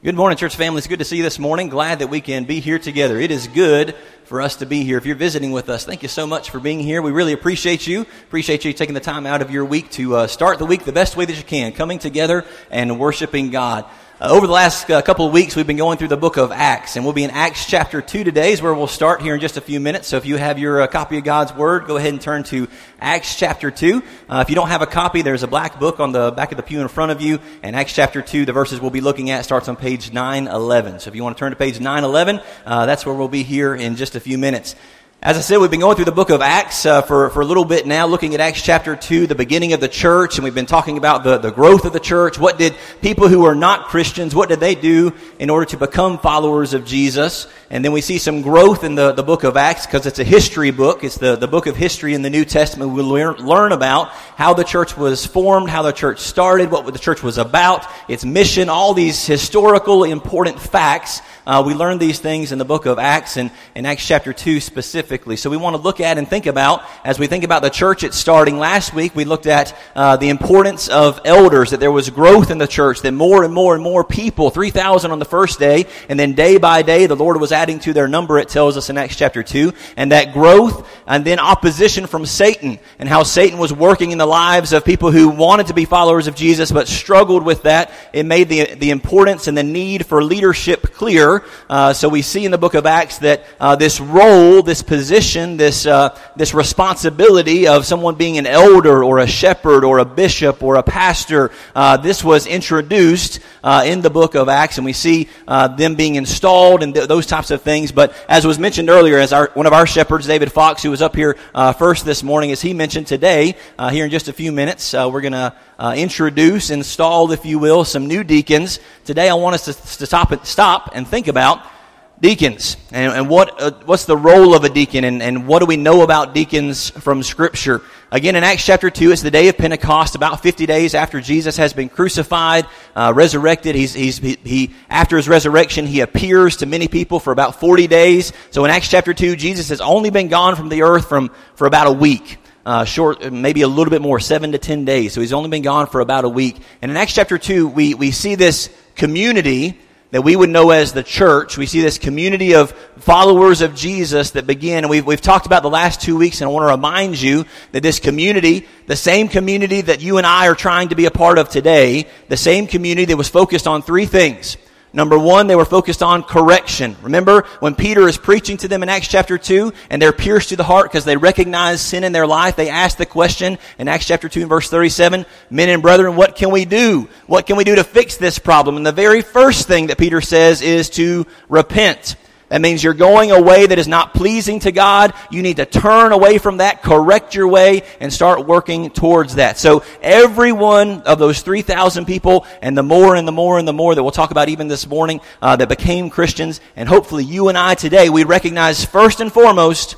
Good morning, church family. It's good to see you this morning. Glad that we can be here together. It is good for us to be here. If you're visiting with us, thank you so much for being here. We really appreciate you. Appreciate you taking the time out of your week to start the week the best way that you can, coming together and worshiping God. Over the last couple of weeks, we've been going through the book of Acts, and we'll be in Acts chapter 2 today is where we'll start here in just a few minutes. So if you have your copy of God's Word, go ahead and turn to Acts chapter 2. If you don't have a copy, there's a black book on the back of the pew in front of you, and Acts chapter 2, the verses we'll be looking at, starts on page 911. So if you want to turn to page 911, that's where we'll be here in just a few minutes. As I said, we've been going through the book of Acts for a little bit now, looking at Acts chapter 2, the beginning of the church, and we've been talking about the growth of the church. What did people who are not Christians, what did they do in order to become followers of Jesus? And then we see some growth in the book of Acts because it's a history book. It's the book of history in the New Testament. We learn about how the church was formed, how the church started, what the church was about, its mission, all these historical important facts. We learn these things in the book of Acts and in Acts chapter 2 specifically. So we want to look at and think about, as we think about the church, it's starting last week, we looked at the importance of elders, that there was growth in the church, that more and more and more people, 3,000 on the first day, and then day by day, the Lord was adding to their number, it tells us in Acts chapter 2, and that growth, and then opposition from Satan, and how Satan was working in the lives of people who wanted to be followers of Jesus, but struggled with that. It made the importance and the need for leadership clear. So we see in the book of Acts that this role, this position, this responsibility of someone being an elder or a shepherd or a bishop or a pastor, this was introduced in the book of Acts, and we see them being installed and those types of things. But as was mentioned earlier, as one of our shepherds, David Fox, who was up here first this morning, as he mentioned today, here in just a few minutes, we're going to introduce, install, if you will, some new deacons. Today I want us to stop and think about deacons, and what's the role of a deacon, and what do we know about deacons from Scripture? Again, in Acts chapter 2, it's the day of Pentecost, about 50 days after Jesus has been crucified, resurrected. He after his resurrection, he appears to many people for about 40 days. So in Acts chapter 2, Jesus has only been gone from the earth for about a week. Short, maybe a little bit more, 7 to 10 days. So he's only been gone for about a week. And in Acts chapter 2, we see this community that we would know as the church. We see this community of followers of Jesus that begin, and we've talked about the last 2 weeks, and I want to remind you that this community, the same community that you and I are trying to be a part of today, the same community that was focused on three things. Number one, they were focused on correction. Remember when Peter is preaching to them in Acts chapter 2, and they're pierced to the heart because they recognize sin in their life. They ask the question in Acts chapter 2 and verse 37, "Men and brethren, what can we do? What can we do to fix this problem?" And the very first thing that Peter says is to repent. That means you're going a way that is not pleasing to God. You need to turn away from that, correct your way, and start working towards that. So every one of those 3,000 people, and the more and the more and the more that we'll talk about even this morning, that became Christians, and hopefully you and I today, we recognize first and foremost,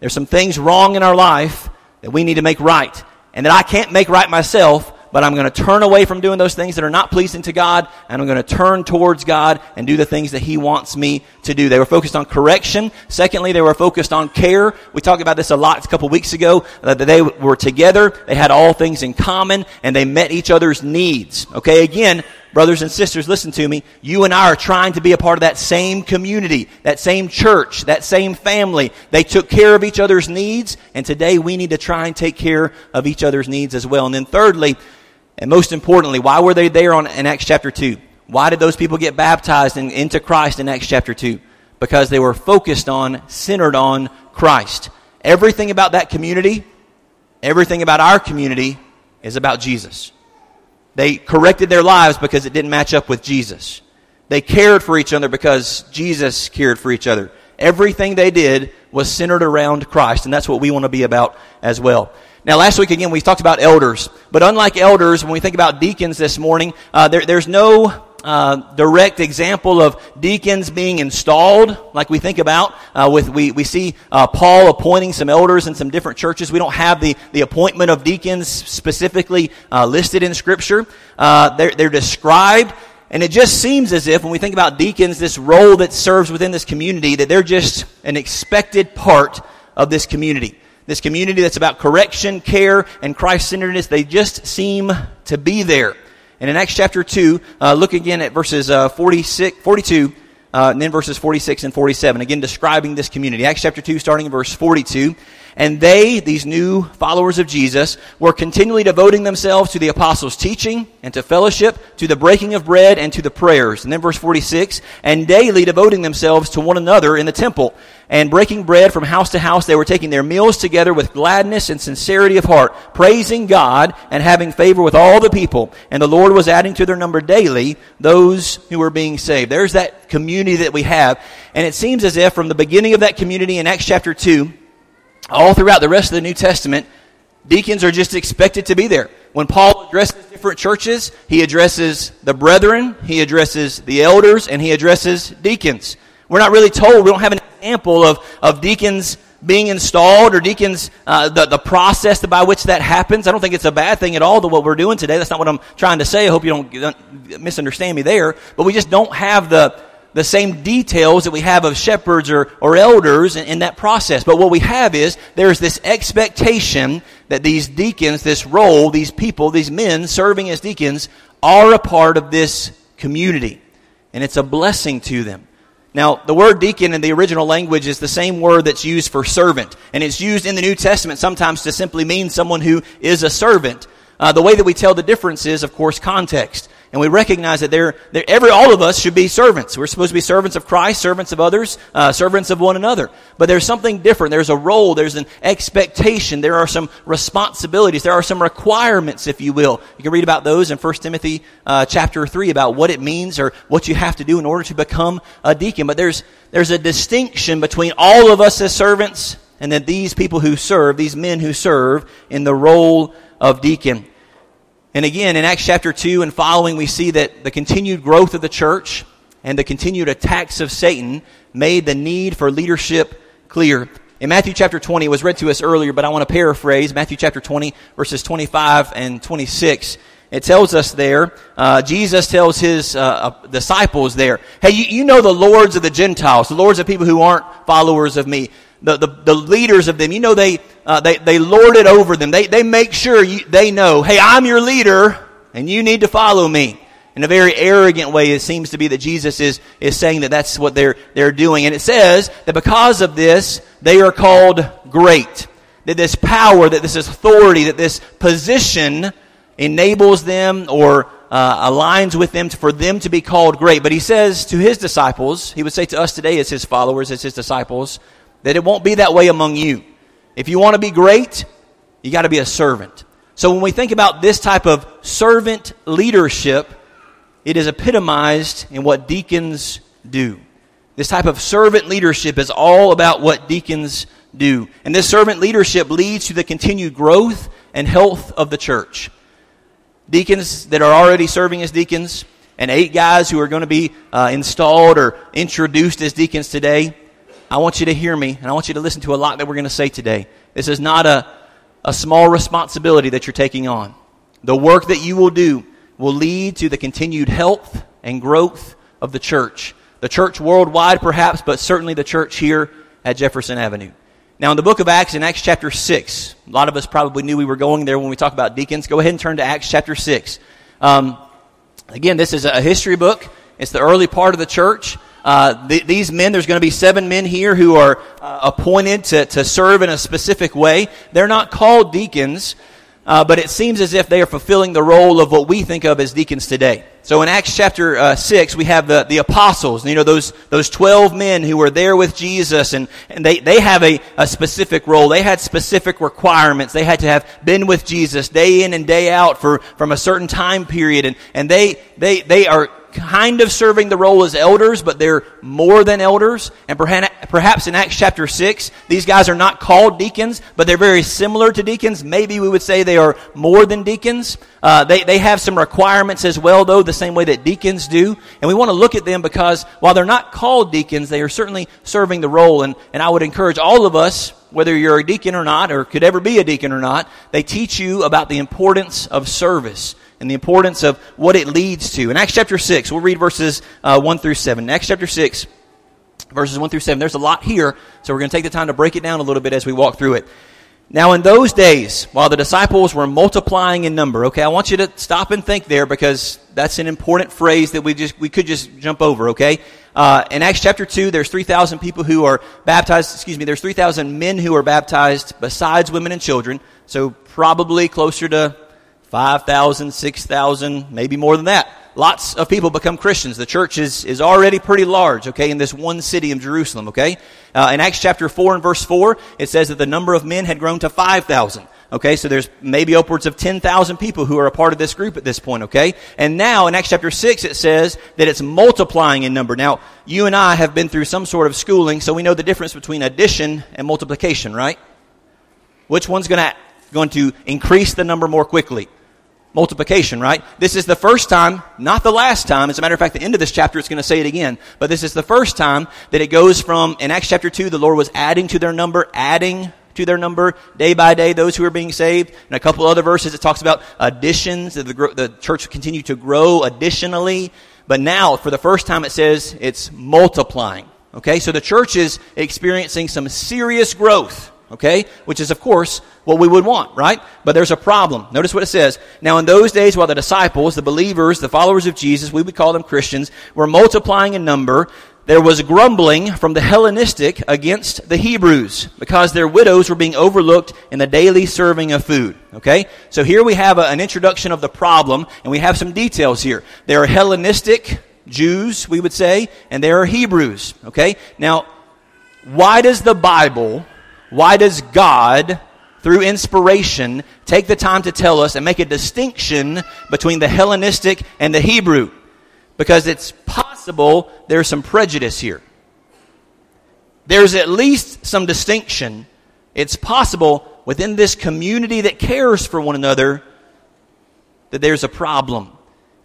there's some things wrong in our life that we need to make right, and that I can't make right myself. But I'm going to turn away from doing those things that are not pleasing to God, and I'm going to turn towards God and do the things that He wants me to do. They were focused on correction. Secondly, they were focused on care. We talked about this a lot a couple weeks ago, that they were together, they had all things in common, and they met each other's needs. Okay, again, brothers and sisters, listen to me. You and I are trying to be a part of that same community, that same church, that same family. They took care of each other's needs, and today we need to try and take care of each other's needs as well. And then thirdly, and most importantly, why were they there in Acts chapter 2? Why did those people get baptized into Christ in Acts chapter 2? Because they were focused on, centered on Christ. Everything about that community, everything about our community is about Jesus. They corrected their lives because it didn't match up with Jesus. They cared for each other because Jesus cared for each other. Everything they did was centered around Christ, and that's what we want to be about as well. Now, last week, again, we talked about elders. But unlike elders, when we think about deacons this morning, there's no direct example of deacons being installed like we think about. We see Paul appointing some elders in some different churches. We don't have the appointment of deacons specifically listed in Scripture. They're described. And it just seems as if when we think about deacons, this role that serves within this community, that they're just an expected part of this community. This community that's about correction, care, and Christ-centeredness, they just seem to be there. And in Acts chapter 2, look again at verses 42, and then verses 46 and 47, again describing this community. Acts chapter 2, starting in verse 42. And they, these new followers of Jesus, were continually devoting themselves to the apostles' teaching and to fellowship, to the breaking of bread and to the prayers. And then verse 46, and daily devoting themselves to one another in the temple. And breaking bread from house to house, they were taking their meals together with gladness and sincerity of heart, praising God and having favor with all the people. And the Lord was adding to their number daily those who were being saved. There's that community that we have. And it seems as if from the beginning of that community in Acts chapter 2, all throughout the rest of the New Testament, deacons are just expected to be there. When Paul addresses different churches, he addresses the brethren, he addresses the elders, and he addresses deacons. We're not really told, we don't have an example of deacons being installed or deacons, the process by which that happens. I don't think it's a bad thing at all to what we're doing today. That's not what I'm trying to say. I hope you don't misunderstand me there. But we just don't have the same details that we have of shepherds or elders in that process. But what we have is there's this expectation that these deacons, this role, these people, these men serving as deacons are a part of this community. And it's a blessing to them. Now, the word deacon in the original language is the same word that's used for servant. And it's used in the New Testament sometimes to simply mean someone who is a servant. The way that we tell the difference is, of course, context. And we recognize that all of us should be servants. We're supposed to be servants of Christ, servants of others, servants of one another. But there's something different. There's a role. There's an expectation. There are some responsibilities. There are some requirements, if you will. You can read about those in 1 Timothy chapter 3 about what it means or what you have to do in order to become a deacon. But there's a distinction between all of us as servants and then these people who serve, these men who serve in the role of deacon. And again, in Acts chapter 2 and following, we see that the continued growth of the church and the continued attacks of Satan made the need for leadership clear. In Matthew chapter 20, it was read to us earlier, but I want to paraphrase Matthew chapter 20, verses 25 and 26. It tells us there, Jesus tells his disciples there, hey, you know the lords of the Gentiles, the lords of people who aren't followers of me. The leaders of them, you know, they lord it over them. They make sure they know, hey, I'm your leader and you need to follow me. In a very arrogant way, it seems to be that Jesus is saying that's what they're doing. And it says that because of this, they are called great. That this power, that this authority, that this position enables them or aligns with them for them to be called great. But he says to his disciples, he would say to us today as his followers, as his disciples, that it won't be that way among you. If you want to be great, you got to be a servant. So when we think about this type of servant leadership, it is epitomized in what deacons do. This type of servant leadership is all about what deacons do. And this servant leadership leads to the continued growth and health of the church. Deacons that are already serving as deacons and 8 guys who are going to be installed or introduced as deacons today, I want you to hear me, and I want you to listen to a lot that we're going to say today. This is not a small responsibility that you're taking on. The work that you will do will lead to the continued health and growth of the church worldwide perhaps, but certainly the church here at Jefferson Avenue. Now, in the book of Acts, in Acts chapter 6, a lot of us probably knew we were going there when we talk about deacons. Go ahead and turn to Acts chapter 6. Again, this is a history book. It's the early part of the church. These men, there's going to be 7 men here who are appointed to serve in a specific way. They're not called deacons, but it seems as if they are fulfilling the role of what we think of as deacons today. So in Acts chapter 6, we have the apostles, and you know, those 12 men who were there with Jesus, and they have a specific role. They had specific requirements. They had to have been with Jesus day in and day out from a certain time period, and they are kind of serving the role as elders, but they're more than elders. And perhaps in Acts chapter 6, these guys are not called deacons, but they're very similar to deacons. Maybe we would say they are more than deacons. They have some requirements as well, though, the same way that deacons do. And we want to look at them because while they're not called deacons, they are certainly serving the role. And I would encourage all of us, whether you're a deacon or not, or could ever be a deacon or not, they teach you about the importance of service and the importance of what it leads to. In Acts chapter 6, we'll read verses 1 through 7. In Acts chapter 6, verses 1 through 7. There's a lot here, so we're going to take the time to break it down a little bit as we walk through it. Now in those days, while the disciples were multiplying in number, okay, I want you to stop and think there because that's an important phrase that we could just jump over, okay? In Acts chapter 2, there's 3,000 people who are baptized, there's 3,000 men who are baptized besides women and children, so probably closer to 5,000, 6,000, maybe more than that. Lots of people become Christians. The church is already pretty large, okay, in this one city of Jerusalem, okay? In Acts chapter 4 and verse 4, it says that the number of men had grown to 5,000, okay? So there's maybe upwards of 10,000 people who are a part of this group at this point, okay? And now in Acts chapter 6, it says that it's multiplying in number. Now, you and I have been through some sort of schooling, so we know the difference between addition and multiplication, right? Which one's going to increase the number more quickly? Multiplication, right? This is the first time, not the last time. As a matter of fact, the end of this chapter, it's going to say it again. But this is the first time that it goes from, in Acts chapter 2, the Lord was adding to their number day by day, those who are being saved. And a couple other verses, it talks about additions, that the church continued to grow additionally. But now, for the first time, it says it's multiplying. Okay, so the church is experiencing some serious growth. Okay, which is, of course, what we would want, right? But there's a problem. Notice what it says. Now, in those days, while the disciples, the believers, the followers of Jesus, we would call them Christians, were multiplying in number, there was grumbling from the Hellenistic against the Hebrews because their widows were being overlooked in the daily serving of food. Okay, so here we have an introduction of the problem, and we have some details here. There are Hellenistic Jews, we would say, and there are Hebrews. Okay, now, why does God, through inspiration, take the time to tell us and make a distinction between the Hellenistic and the Hebrew? Because it's possible there's some prejudice here. There's at least some distinction. It's possible within this community that cares for one another that there's a problem.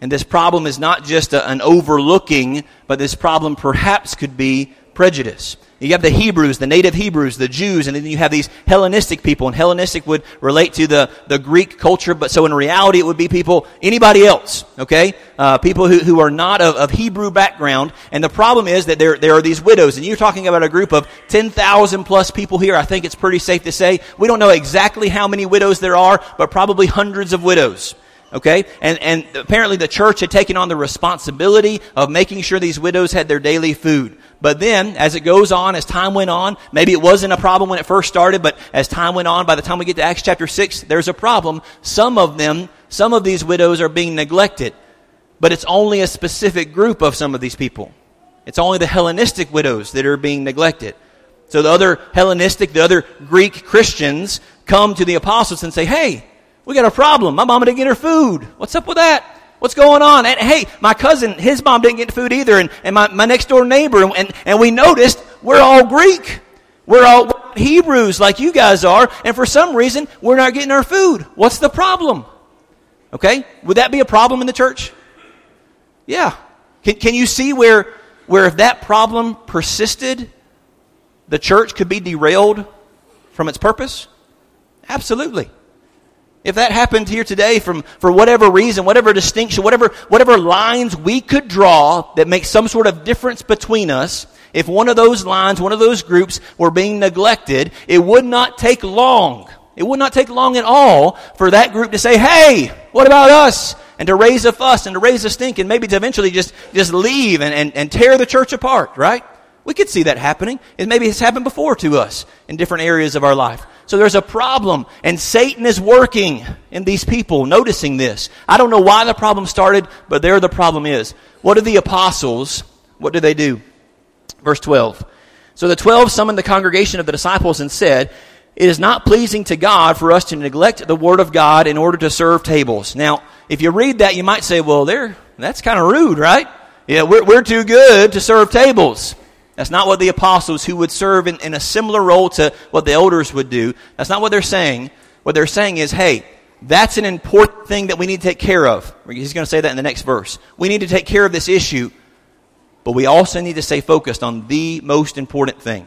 And this problem is not just an overlooking, but this problem perhaps could be prejudice. You have the Hebrews, the native Hebrews, the Jews, and then you have these Hellenistic people. And Hellenistic would relate to the Greek culture, but so in reality it would be people, anybody else, okay? People who are not of Hebrew background. And the problem is that there are these widows. And you're talking about a group of 10,000 plus people here. I think it's pretty safe to say. We don't know exactly how many widows there are, but probably hundreds of widows. Okay? And apparently the church had taken on the responsibility of making sure these widows had their daily food. But then, as it goes on, as time went on, maybe it wasn't a problem when it first started, but as time went on, by the time we get to Acts chapter 6, there's a problem. Some of these widows are being neglected. But it's only a specific group of some of these people. It's only the Hellenistic widows that are being neglected. So the other Greek Christians come to the apostles and say, "Hey, we got a problem. My mama didn't get her food. What's up with that? What's going on? And hey, my cousin, his mom didn't get food either, and my next door neighbor, and we noticed we're all Greek. We're all Hebrews like you guys are, and for some reason, we're not getting our food. What's the problem?" Okay? Would that be a problem in the church? Yeah. Can you see where if that problem persisted, the church could be derailed from its purpose? Absolutely. If that happened here today for whatever reason, whatever distinction, whatever lines we could draw that make some sort of difference between us, if one of those lines, one of those groups were being neglected, it would not take long. It would not take long at all for that group to say, "Hey, what about us?" and to raise a fuss and to raise a stink and maybe to eventually just leave and tear the church apart, right? We could see that happening. And maybe it's happened before to us in different areas of our life. So there's a problem, and Satan is working in these people, noticing this. I don't know why the problem started, but there the problem is. What do the apostles, what do they do? Verse 12. So the 12 summoned the congregation of the disciples and said, "It is not pleasing to God for us to neglect the word of God in order to serve tables." Now, if you read that, you might say, "Well, that's kind of rude, right? Yeah, we're too good to serve tables." That's not what the apostles who would serve in a similar role to what the elders would do. That's not what they're saying. What they're saying is, hey, that's an important thing that we need to take care of. He's going to say that in the next verse. We need to take care of this issue, but we also need to stay focused on the most important thing,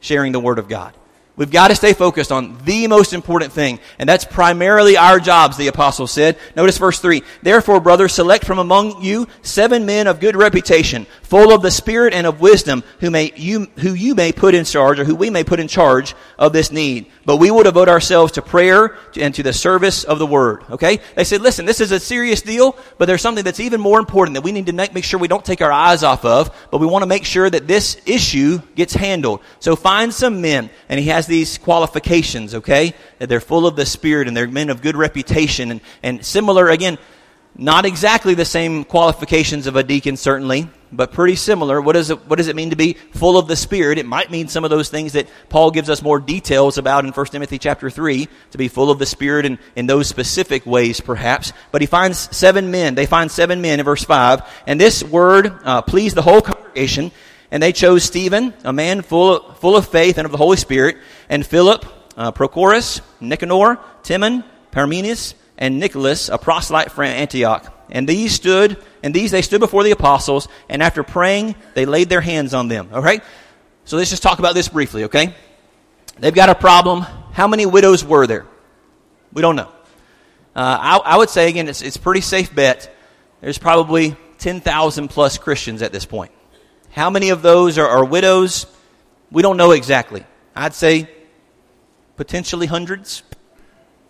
sharing the word of God. We've got to stay focused on the most important thing, and that's primarily our jobs, the apostle said. Notice verse 3. Therefore, brothers, select from among you 7 men of good reputation, full of the Spirit and of wisdom, who we may put in charge of this need. But we will devote ourselves to prayer and to the service of the word. Okay? They said, listen, this is a serious deal, but there's something that's even more important that we need to make sure we don't take our eyes off of, but we want to make sure that this issue gets handled. So find some men, and he has these qualifications, okay, that they're full of the Spirit and they're men of good reputation and similar, again, not exactly the same qualifications of a deacon, certainly, but pretty similar. What does it mean to be full of the Spirit? It might mean some of those things that Paul gives us more details about in 1 Timothy chapter 3, to be full of the Spirit in those specific ways, perhaps. But he finds 7 men. They find 7 men in verse 5. And this word pleased the whole congregation, and they chose Stephen, a man full of faith and of the Holy Spirit, and Philip, Prochorus, Nicanor, Timon, Parmenas, and Nicholas, a proselyte from Antioch. And these they stood before the apostles, and after praying, they laid their hands on them. All right? So let's just talk about this briefly, okay? They've got a problem. How many widows were there? We don't know. I would say, again, it's a pretty safe bet. There's probably 10,000 plus Christians at this point. How many of those are widows? We don't know exactly. I'd say potentially hundreds.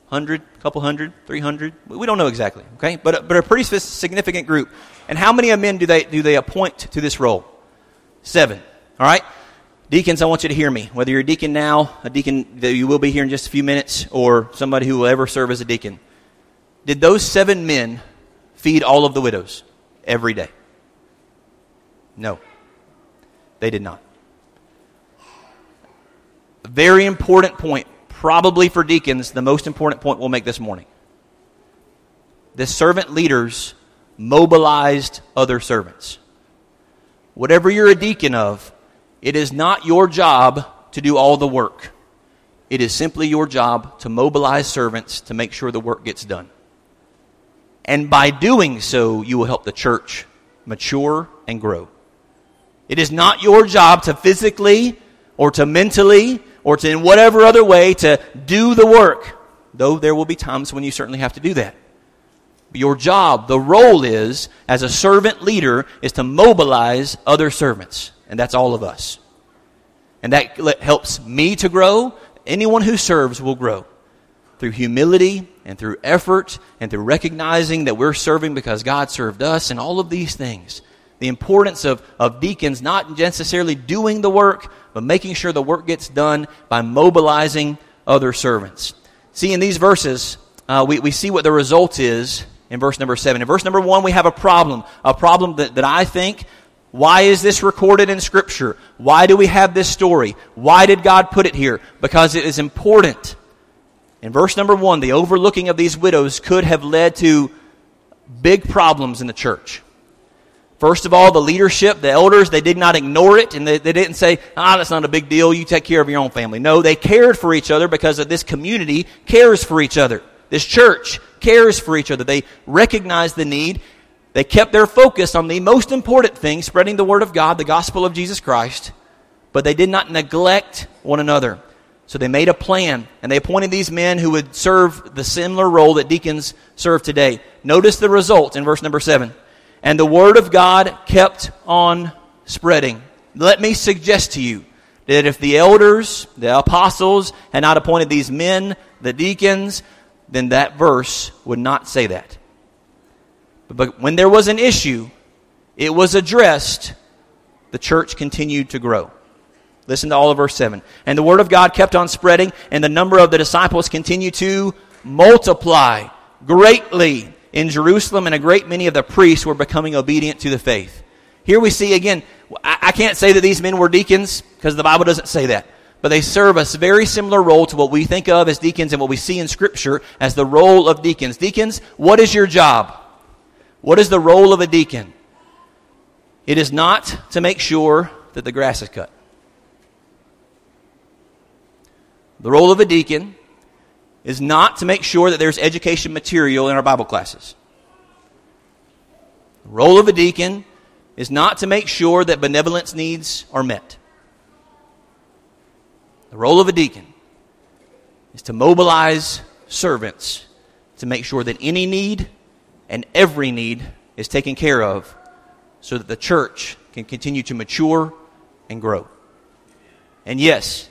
100, couple hundred, 300. We don't know exactly, okay? But a pretty significant group. And how many men do they appoint to this role? 7. All right? Deacons, I want you to hear me. Whether you're a deacon now, a deacon that you will be here in just a few minutes, or somebody who will ever serve as a deacon. Did those 7 men feed all of the widows every day? No. They did not. Very important point. Probably for deacons, the most important point we'll make this morning. The servant leaders mobilized other servants. Whatever you're a deacon of, it is not your job to do all the work. It is simply your job to mobilize servants to make sure the work gets done. And by doing so, you will help the church mature and grow. It is not your job to physically or to mentally or to in whatever other way to do the work, though there will be times when you certainly have to do that. Your job, the role is, as a servant leader, is to mobilize other servants, and that's all of us. And that helps me to grow. Anyone who serves will grow through humility and through effort and through recognizing that we're serving because God served us and all of these things. The importance of deacons not necessarily doing the work, but making sure the work gets done by mobilizing other servants. See, in these verses, we see what the result is in verse number 7. In verse number 1, we have a problem that I think, why is this recorded in Scripture? Why do we have this story? Why did God put it here? Because it is important. In verse number 1, the overlooking of these widows could have led to big problems in the church. First of all, the leadership, the elders, they did not ignore it, and they didn't say, that's not a big deal, you take care of your own family. No, they cared for each other because of this community cares for each other. This church cares for each other. They recognized the need. They kept their focus on the most important thing, spreading the word of God, the gospel of Jesus Christ, but they did not neglect one another. So they made a plan, and they appointed these men who would serve the similar role that deacons serve today. Notice the result in verse number 7. And the word of God kept on spreading. Let me suggest to you that if the elders, the apostles, had not appointed these men, the deacons, then that verse would not say that. But when there was an issue, it was addressed, the church continued to grow. Listen to all of verse 7. And the word of God kept on spreading, and the number of the disciples continued to multiply greatly in Jerusalem, and a great many of the priests were becoming obedient to the faith. Here we see, again, I can't say that these men were deacons because the Bible doesn't say that. But they serve a very similar role to what we think of as deacons and what we see in Scripture as the role of deacons. Deacons, what is your job? What is the role of a deacon? It is not to make sure that the grass is cut. The role of a deacon is not to make sure that there's education material in our Bible classes. The role of a deacon is not to make sure that benevolence needs are met. The role of a deacon is to mobilize servants to make sure that any need and every need is taken care of so that the church can continue to mature and grow. And yes,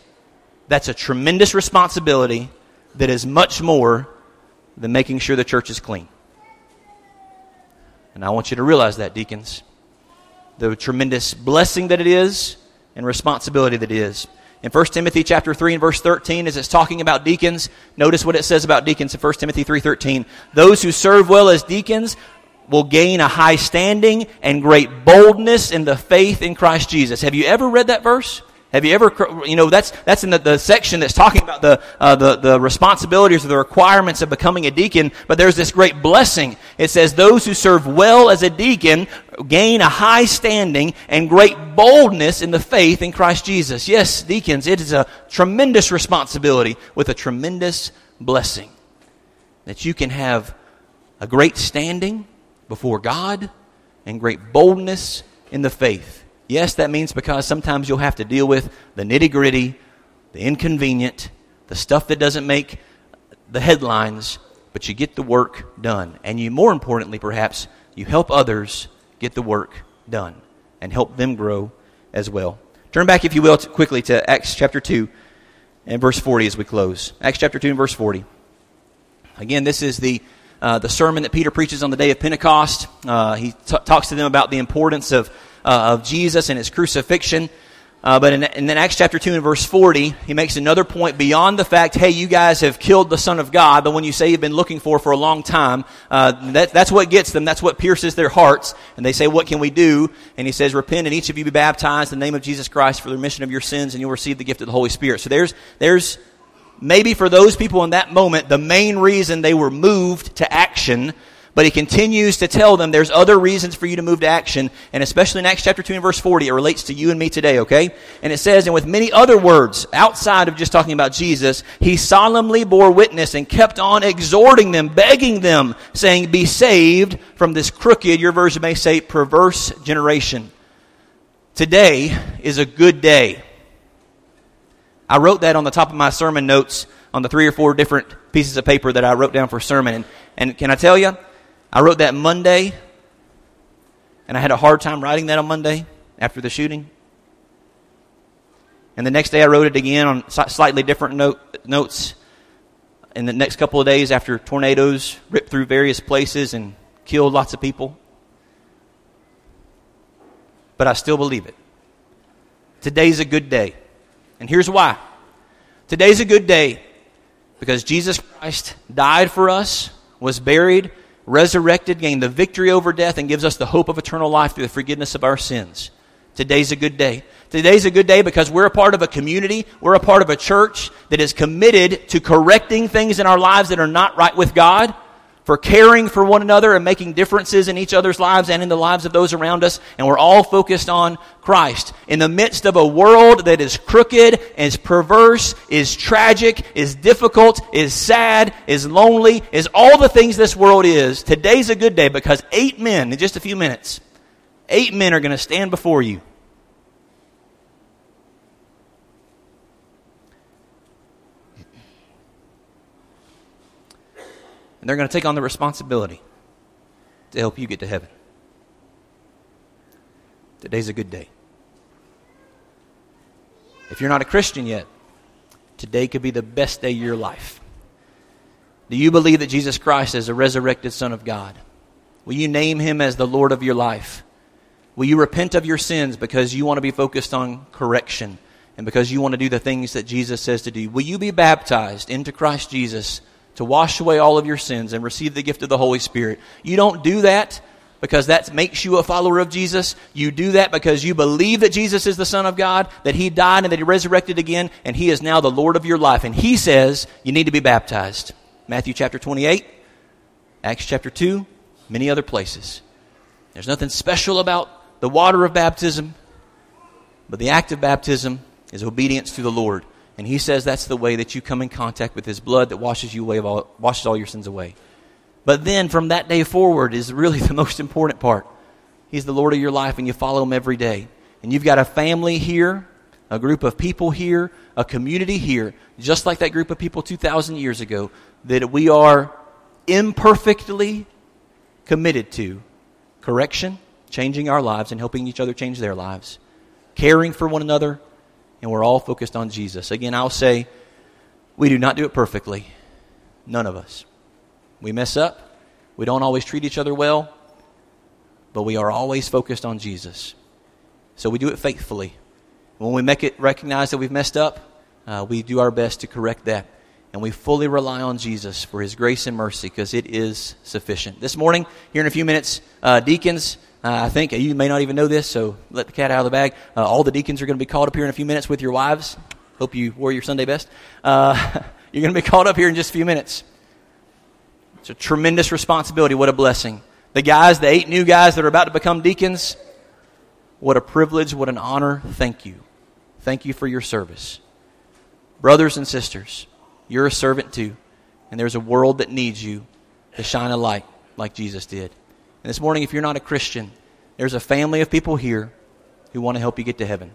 that's a tremendous responsibility that is much more than making sure the church is clean. And I want you to realize that, deacons, the tremendous blessing that it is and responsibility that it is. In 1 Timothy chapter 3 and verse 13, as it's talking about deacons, notice what it says about deacons in 1 Timothy 3:13. Those who serve well as deacons will gain a high standing and great boldness in the faith in Christ Jesus. Have you ever read that verse? Have you ever, that's in the section that's talking about the responsibilities or the requirements of becoming a deacon, but there's this great blessing. It says, those who serve well as a deacon gain a high standing and great boldness in the faith in Christ Jesus. Yes, deacons, it is a tremendous responsibility with a tremendous blessing that you can have a great standing before God and great boldness in the faith. Yes, that means because sometimes you'll have to deal with the nitty-gritty, the inconvenient, the stuff that doesn't make the headlines, but you get the work done. And you, more importantly perhaps, you help others get the work done and help them grow as well. Turn back, if you will, quickly to Acts chapter 2 and verse 40 as we close. Acts chapter 2 and verse 40. Again, this is the sermon that Peter preaches on the day of Pentecost. He talks to them about the importance of Jesus and his crucifixion. But in Acts chapter 2 and verse 40, he makes another point beyond the fact, hey, you guys have killed the Son of God, the one you say you've been looking for a long time. That's what gets them. That's what pierces their hearts. And they say, what can we do? And he says, repent and each of you be baptized in the name of Jesus Christ for the remission of your sins, and you'll receive the gift of the Holy Spirit. So there's maybe for those people in that moment, the main reason they were moved to action. But he continues to tell them there's other reasons for you to move to action, and especially in Acts chapter 2 and verse 40, it relates to you and me today, okay? And it says, and with many other words, outside of just talking about Jesus, he solemnly bore witness and kept on exhorting them, begging them, saying, be saved from this crooked, your version may say, perverse generation. Today is a good day. I wrote that on the top of my sermon notes on the 3 or 4 different pieces of paper that I wrote down for sermon. And can I tell you? I wrote that Monday, and I had a hard time writing that on Monday after the shooting. And the next day I wrote it again on slightly different notes. In the next couple of days after tornadoes ripped through various places and killed lots of people. But I still believe it. Today's a good day. And here's why. Today's a good day because Jesus Christ died for us, was buried, resurrected, gained the victory over death, and gives us the hope of eternal life through the forgiveness of our sins. Today's a good day. Today's a good day because we're a part of a community, we're a part of a church that is committed to correcting things in our lives that are not right with God, for caring for one another and making differences in each other's lives and in the lives of those around us, and we're all focused on Christ. In the midst of a world that is crooked, is perverse, is tragic, is difficult, is sad, is lonely, is all the things this world is, today's a good day because 8 men, in just a few minutes, 8 men are going to stand before you. And they're going to take on the responsibility to help you get to heaven. Today's a good day. If you're not a Christian yet, today could be the best day of your life. Do you believe that Jesus Christ is a resurrected Son of God? Will you name him as the Lord of your life? Will you repent of your sins because you want to be focused on correction and because you want to do the things that Jesus says to do? Will you be baptized into Christ Jesus to wash away all of your sins and receive the gift of the Holy Spirit? You don't do that because that makes you a follower of Jesus. You do that because you believe that Jesus is the Son of God, that he died and that he resurrected again, and he is now the Lord of your life. And he says you need to be baptized. Matthew chapter 28, Acts chapter 2, many other places. There's nothing special about the water of baptism, but the act of baptism is obedience to the Lord. And he says that's the way that you come in contact with his blood that washes you away of all, washes all your sins away. But then from that day forward is really the most important part. He's the Lord of your life and you follow him every day. And you've got a family here, a group of people here, a community here, just like that group of people 2,000 years ago, that we are imperfectly committed to correction, changing our lives and helping each other change their lives, caring for one another, and we're all focused on Jesus. Again, I'll say we do not do it perfectly. None of us. We mess up. We don't always treat each other well, but we are always focused on Jesus. So we do it faithfully. When we make it recognize that we've messed up, we do our best to correct that. And we fully rely on Jesus for his grace and mercy because it is sufficient. This morning, here in a few minutes, deacons, I think you may not even know this, so let the cat out of the bag. All the deacons are going to be called up here in a few minutes with your wives. Hope you wore your Sunday best. You're going to be called up here in just a few minutes. It's a tremendous responsibility. What a blessing. The guys, the 8 new guys that are about to become deacons, what a privilege, what an honor. Thank you. Thank you for your service. Brothers and sisters, you're a servant too, and there's a world that needs you to shine a light like Jesus did. And this morning, if you're not a Christian, there's a family of people here who want to help you get to heaven.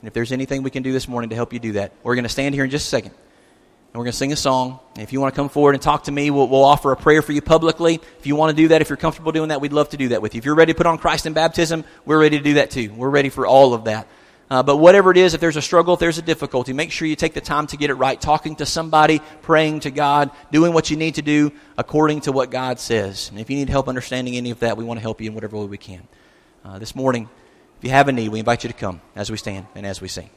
And if there's anything we can do this morning to help you do that, we're going to stand here in just a second, and we're going to sing a song. And if you want to come forward and talk to me, we'll offer a prayer for you publicly. If you want to do that, if you're comfortable doing that, we'd love to do that with you. If you're ready to put on Christ in baptism, we're ready to do that too. We're ready for all of that. But whatever it is, if there's a struggle, if there's a difficulty, make sure you take the time to get it right, talking to somebody, praying to God, doing what you need to do according to what God says. And if you need help understanding any of that, we want to help you in whatever way we can. This morning, if you have a need, we invite you to come as we stand and as we sing.